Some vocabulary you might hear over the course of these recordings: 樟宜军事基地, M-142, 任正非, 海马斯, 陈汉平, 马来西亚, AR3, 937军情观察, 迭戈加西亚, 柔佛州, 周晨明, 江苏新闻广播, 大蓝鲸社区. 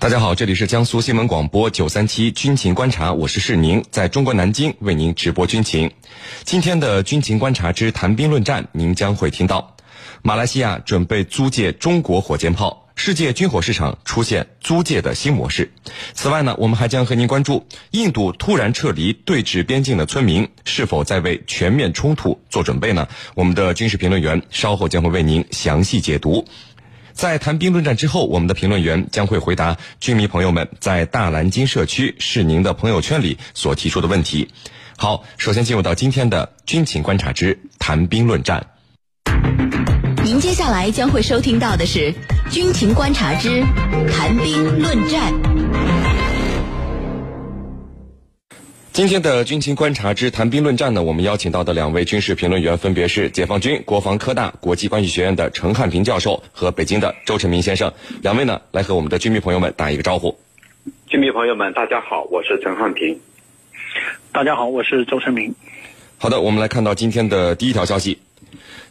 大家好，这里是江苏新闻广播937军情观察，我是世宁，在中国南京为您直播军情。今天的军情观察之谈兵论战，您将会听到：马来西亚准备租借中国火箭炮，世界军火市场出现租借的新模式。此外呢，我们还将和您关注印度突然撤离对峙边境的村民，是否在为全面冲突做准备呢？我们的军事评论员稍后将会为您详细解读。在谈兵论战之后，我们的评论员将会回答军迷朋友们在大蓝鲸社区是您的朋友圈里所提出的问题。好，首先进入到今天的军情观察之谈兵论战。您接下来将会收听到的是军情观察之谈兵论战。今天的军情观察之谈兵论战呢，我们邀请到的两位军事评论员分别是解放军国防科大国际关系学院的陈汉平教授和北京的周晨明先生，两位呢来和我们的军迷朋友们打一个招呼。军迷朋友们大家好，我是陈汉平。大家好，我是周晨明。好的，我们来看到今天的第一条消息。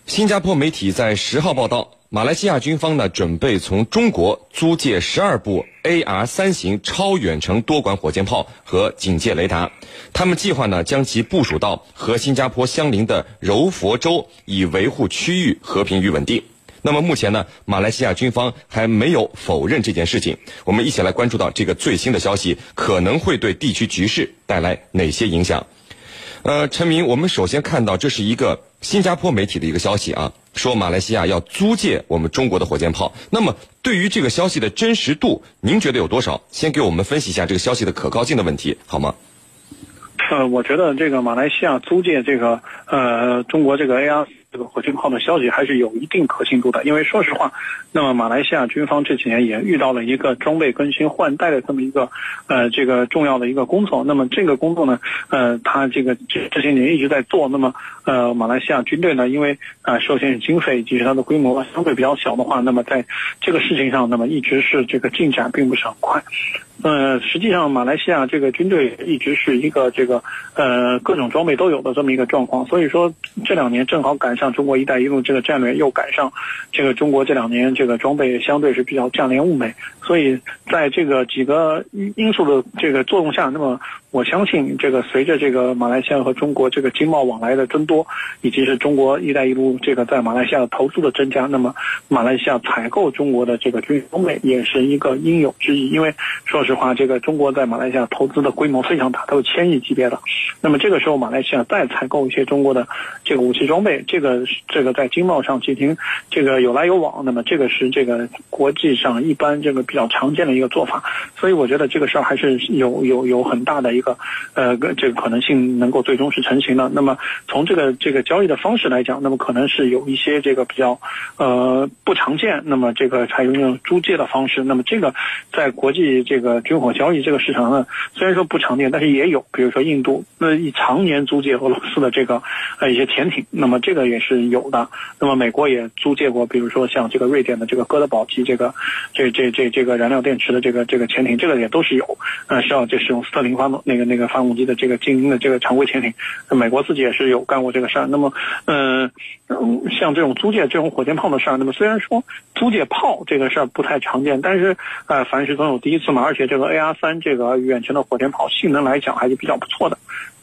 新加坡媒体在10号报道，马来西亚军方呢准备从中国租借12部 AR3 型超远程多管火箭炮和警戒雷达，他们计划呢将其部署到和新加坡相邻的柔佛州，以维护区域和平与稳定。那么目前呢，马来西亚军方还没有否认这件事情。我们一起来关注到这个最新的消息可能会对地区局势带来哪些影响。陈明，我们首先看到这是一个新加坡媒体的一个消息啊，说马来西亚要租借我们中国的火箭炮。那么对于这个消息的真实度，您觉得有多少？先给我们分析一下这个消息的可靠性的问题好吗？我觉得这个马来西亚租借这个中国这个 AR 这个火箭炮的消息还是有一定可信度的，因为说实话，那么马来西亚军方这几年也遇到了一个装备更新换代的这么一个这个重要的一个工作。那么这个工作呢，它这个这些年一直在做。那么马来西亚军队呢，因为首先是经费以及它的规模相对比较小的话，那么在这个事情上，那么一直是这个进展并不是很快。实际上马来西亚这个军队一直是一个这个各种装备都有的这么一个状况，所以说这两年正好赶上中国一带一路这个战略，又赶上这个中国这两年这个装备相对是比较价廉物美，所以在这个几个因素的这个作用下，那么我相信这个随着这个马来西亚和中国这个经贸往来的增多，以及是中国一带一路这个在马来西亚的投资的增加，那么马来西亚采购中国的这个军事装备也是一个应有之义，因为说实话，这个中国在马来西亚投资的规模非常大，都是1000亿级别的。那么这个时候，马来西亚再采购一些中国的这个武器装备，这个在经贸上进行这个有来有往，那么这个是这个国际上一般这个比较常见的一个做法。所以我觉得这个事儿还是有很大的一个这个可能性能够最终是成型的。那么从这个交易的方式来讲，那么可能是有一些这个比较不常见，那么这个采用这种租借的方式。那么这个在国际这个军火交易这个市场呢，虽然说不常见，但是也有，比如说印度那以常年租借俄罗斯的这个一些潜艇，那么这个也是有的。那么美国也租借过，比如说像这个瑞典的这个哥德堡级这个燃料电池的这个潜艇，这个也都是有。是要这使用斯特林发动那个发动机的这个精英的这个常规潜艇，美国自己也是有干过这个事儿。那么像这种租借这种火箭炮的事儿，那么虽然说租借炮这个事儿不太常见，但是凡事总有第一次嘛，而且这个 AR3 这个远程的火箭炮性能来讲还是比较不错的。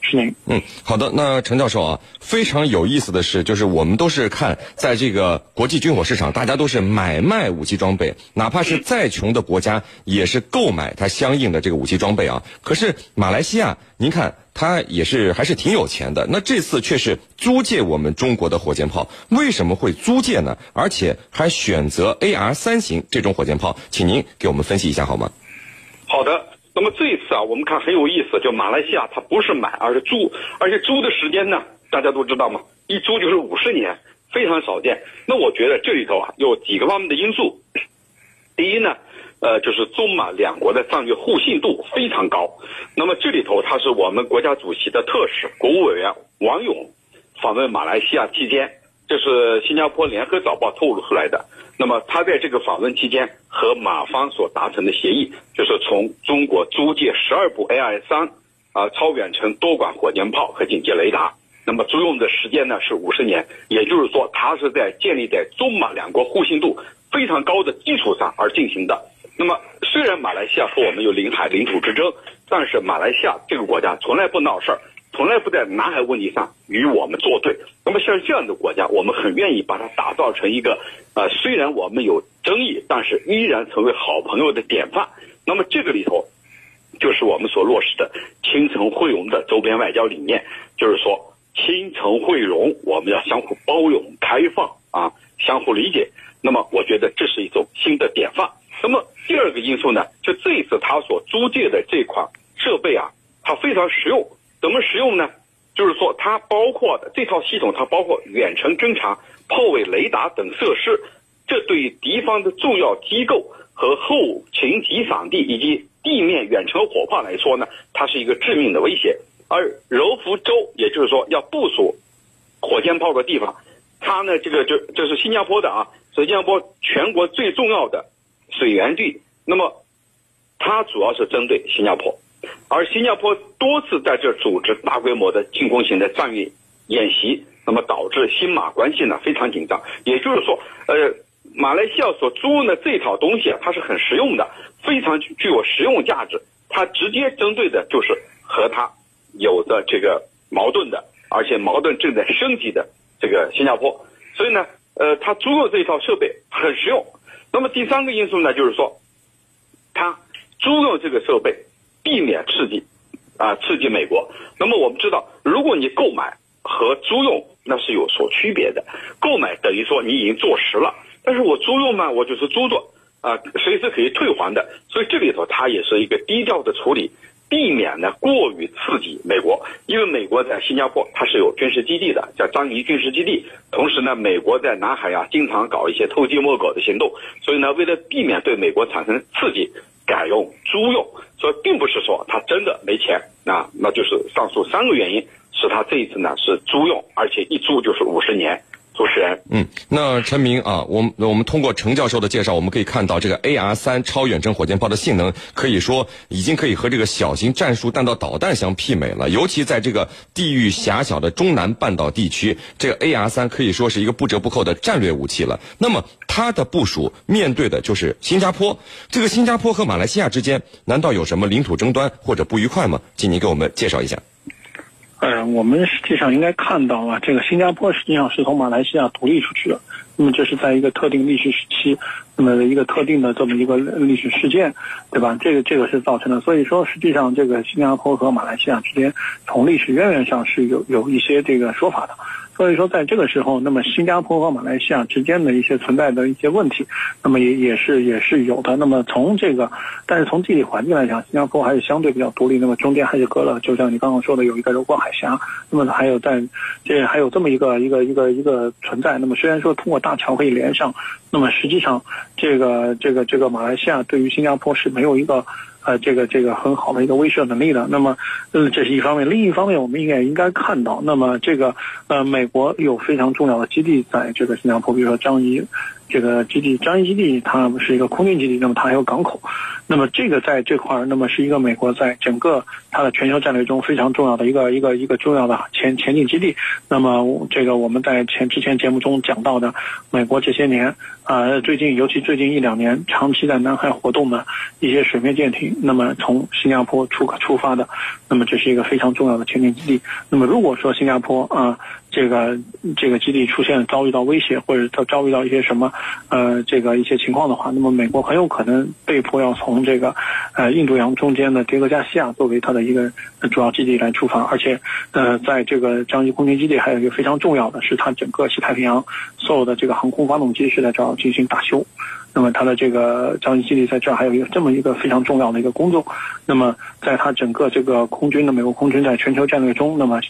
是您。好的，那陈教授啊，非常有意思的是，就是我们都是看在这个国际军火市场，大家都是买卖武器装备，哪怕是再穷的国家也是购买它相应的这个武器装备啊。可是马来西亚您看它也是还是挺有钱的，那这次却是租借我们中国的火箭炮，为什么会租借呢？而且还选择 AR3 型这种火箭炮，请您给我们分析一下好吗？好的，那么这一次啊，我们看很有意思，就马来西亚它不是买，而是租，而且租的时间呢，大家都知道嘛，一租就是50年，非常少见。那我觉得这里头啊有几个方面的因素。第一呢，就是中马两国的战略互信度非常高。那么这里头它是我们国家主席的特使、国务委员王勇访问马来西亚期间，这是新加坡联合早报透露出来的。那么他在这个访问期间和马方所达成的协议，就是从中国租借12部 AR3 超远程多管火箭炮和警戒雷达。那么租用的时间呢是50年，也就是说它是在建立在中马两国互信度非常高的基础上而进行的。那么虽然然马来西亚说我们有领海领土之争，但是马来西亚这个国家从来不闹事儿，从来不在南海问题上与我们作对。那么像这样的国家，我们很愿意把它打造成一个，虽然我们有争议，但是依然成为好朋友的典范。那么这个里头，就是我们所落实的亲诚惠容的周边外交理念，就是说亲诚惠容，我们要相互包容、开放啊，相互理解。那么我觉得这是一种新的典范。那么第二个因素呢，就这一次他所租借的这款设备啊，它非常实用。怎么实用呢？就是说它包括的这套系统，它包括远程侦察、炮尾雷达等设施，这对于敌方的重要机构和后勤集散地以及地面远程火炮来说呢，它是一个致命的威胁。而柔佛州，也就是说要部署火箭炮的地方，它呢这是新加坡的啊，是新加坡全国最重要的水源地。那么它主要是针对新加坡，而新加坡多次在这组织大规模的进攻型的战略演习，那么导致新马关系呢非常紧张。也就是说，马来西亚所租用的这套东西啊，它是很实用的，非常具有实用价值。它直接针对的就是和它有的这个矛盾的，而且矛盾正在升级的这个新加坡。所以呢，它租用这一套设备很实用。那么第三个因素呢，就是说，它租用这个设备，避免刺激美国。那么我们知道，如果你购买和租用那是有所区别的，购买等于说你已经坐实了，但是我租用嘛，我就是租着啊，随时可以退还的。所以这里头它也是一个低调的处理，避免呢过于刺激美国。因为美国在新加坡它是有军事基地的，叫樟宜军事基地。同时呢，美国在南海啊经常搞一些偷鸡摸狗的行动，所以呢，为了避免对美国产生刺激，改用租用。所以并不是说他真的没钱啊，那就是上述三个原因使他这一次呢是租用，而且一租就是50年。主持人，那陈明啊，我们通过程教授的介绍，我们可以看到这个 AR3 超远程火箭炮的性能，可以说已经可以和这个小型战术弹道导弹相媲美了。尤其在这个地域狭小的中南半岛地区，这个 AR3 可以说是一个不折不扣的战略武器了。那么它的部署面对的就是新加坡，这个新加坡和马来西亚之间难道有什么领土争端或者不愉快吗？请您给我们介绍一下。我们实际上应该看到啊，这个新加坡实际上是从马来西亚独立出去的，那么这是在一个特定历史时期，那么一个特定的这么一个历史事件，对吧？这个是造成的。所以说，实际上这个新加坡和马来西亚之间，从历史渊源上是有一些这个说法的。所以说，在这个时候，那么新加坡和马来西亚之间的一些存在的一些问题，那么也是有的。那么但是从地理环境来讲，新加坡还是相对比较独立。那么中间还是隔了，就像你刚刚说的，有一个柔光海峡。那么还有这么一个存在。那么虽然说通过大桥可以连上，那么实际上这个马来西亚对于新加坡是没有一个。这个很好的一个威慑能力的，那么，这是一方面。另一方面，我们也应该看到，那么美国有非常重要的基地在这个新加坡，比如说樟宜这个基地，樟宜基地它是一个空军基地，那么它还有港口，那么这个在这块，那么是一个美国在整个它的全球战略中非常重要的一个重要的前进基地。那么这个我们在之前节目中讲到的，美国这些年尤其最近1-2年长期在南海活动的一些水面舰艇，那么从新加坡出发的，那么这是一个非常重要的前进基地。那么如果说新加坡这个基地遭遇到威胁，或者遭遇到一些什么一些情况的话，那么美国很有可能被迫要从这个印度洋中间的迭戈加西亚作为它的一个主要基地来出发，而且在这个樟宜空军基地还有一个非常重要的是，它整个西太平洋所有的这个航空发动机是在这儿进行大修，那么它的这个樟宜基地在这儿还有这么一个非常重要的一个工作。那么在它整个这个美国空军在全球战略中，那么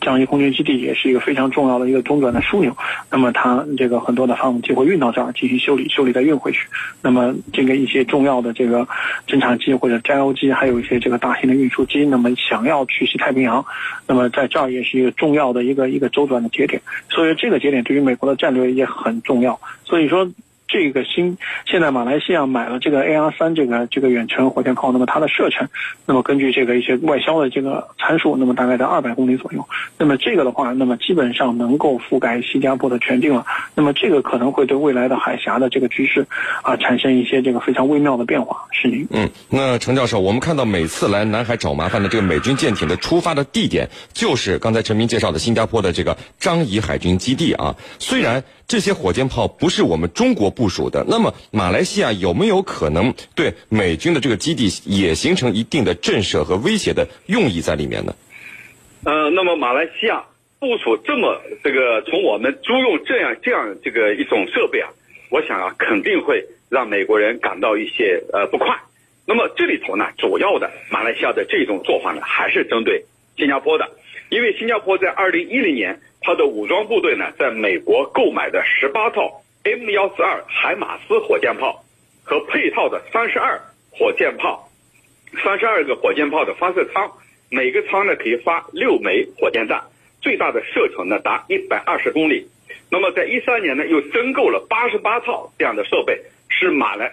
樟宜空军基地也是一个非常重要的一个中转的枢纽。那么它这个很多的发动机会运到这儿进行修理再运回去。那么这个一些重要的这个侦察机或者加油机，还有一些这个大型的运输机，那么想要去西太平洋，那么在这儿也是一个重要的一个周转的节点。所以这个节点对于美国的战略也很重要。所以说这个现在马来西亚买了这个 AR3 这个远程火箭炮，那么它的射程，那么根据这个一些外销的这个参数，那么大概在200公里左右。那么这个的话，那么基本上能够覆盖新加坡的全境了。那么这个可能会对未来的海峡的这个局势啊产生一些这个非常微妙的变化。是您。那程教授，我们看到每次来南海找麻烦的这个美军舰艇的出发的地点，就是刚才陈明介绍的新加坡的这个樟宜海军基地啊。虽然这些火箭炮不是我们中国部署的，那么马来西亚有没有可能对美军的这个基地也形成一定的震慑和威胁的用意在里面呢？那么马来西亚部署这么这个从我们租用这样这个一种设备啊，我想啊肯定会让美国人感到一些不快。那么这里头呢，主要的马来西亚的这种做法呢，还是针对新加坡的，因为新加坡在2010年，它的武装部队呢，在美国购买的18套 M-142 海马斯火箭炮和配套的32个火箭炮的发射舱，每个舱呢可以发6枚火箭弹，最大的射程呢达120公里。那么在13年呢，又增购了88套这样的设备，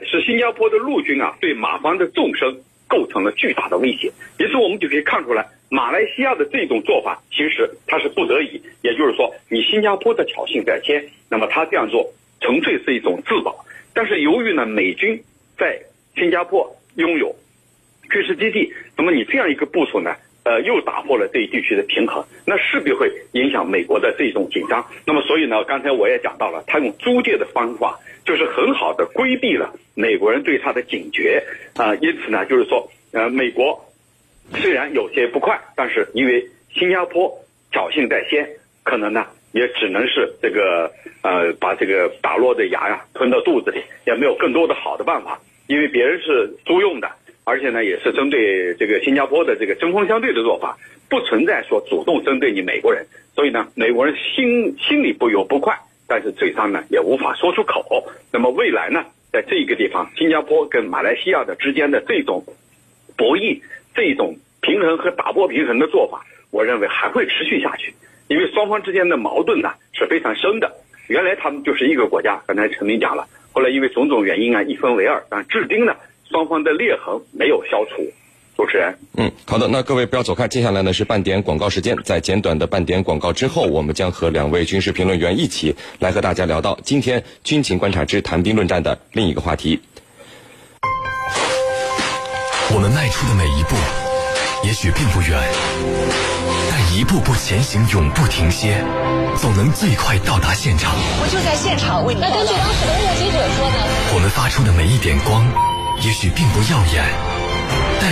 是新加坡的陆军啊对马方的纵深构成了巨大的威胁。因此我们就可以看出来，马来西亚的这种做法其实它是不得已，也就是说你新加坡的挑衅在先，那么它这样做纯粹是一种自保。但是由于呢美军在新加坡拥有军事基地，那么你这样一个部署呢又打破了这一地区的平衡，那势必会影响美国的这种紧张。那么所以呢，刚才我也讲到了，他用租借的方法就是很好的规避了美国人对他的警觉啊。因此呢，就是说美国虽然有些不快，但是因为新加坡侥幸在先，可能呢也只能是这个把这个打落的牙呀吞到肚子里，也没有更多的好的办法，因为别人是租用的，而且呢也是针对这个新加坡的这个针锋相对的做法，不存在说主动针对你美国人。所以呢美国人心里不快，但是嘴上呢也无法说出口。那么未来呢，在这个地方新加坡跟马来西亚的之间的这种博弈，这种平衡和打破平衡的做法，我认为还会持续下去，因为双方之间的矛盾呢是非常深的。原来他们就是一个国家，刚才陈明讲了，后来因为种种原因啊一分为二，但至今呢双方的裂痕没有消除。主持人。好的，那各位不要走开，接下来呢是半点广告时间，在简短的半点广告之后，我们将和两位军事评论员一起来和大家聊到今天军情观察之谈兵论战的另一个话题。我们迈出的每一步也许并不远，但一步步前行永不停歇，总能最快到达现场。我就在现场为你。那根据当时的目击者说呢，我们发出的每一点光也许并不耀眼，但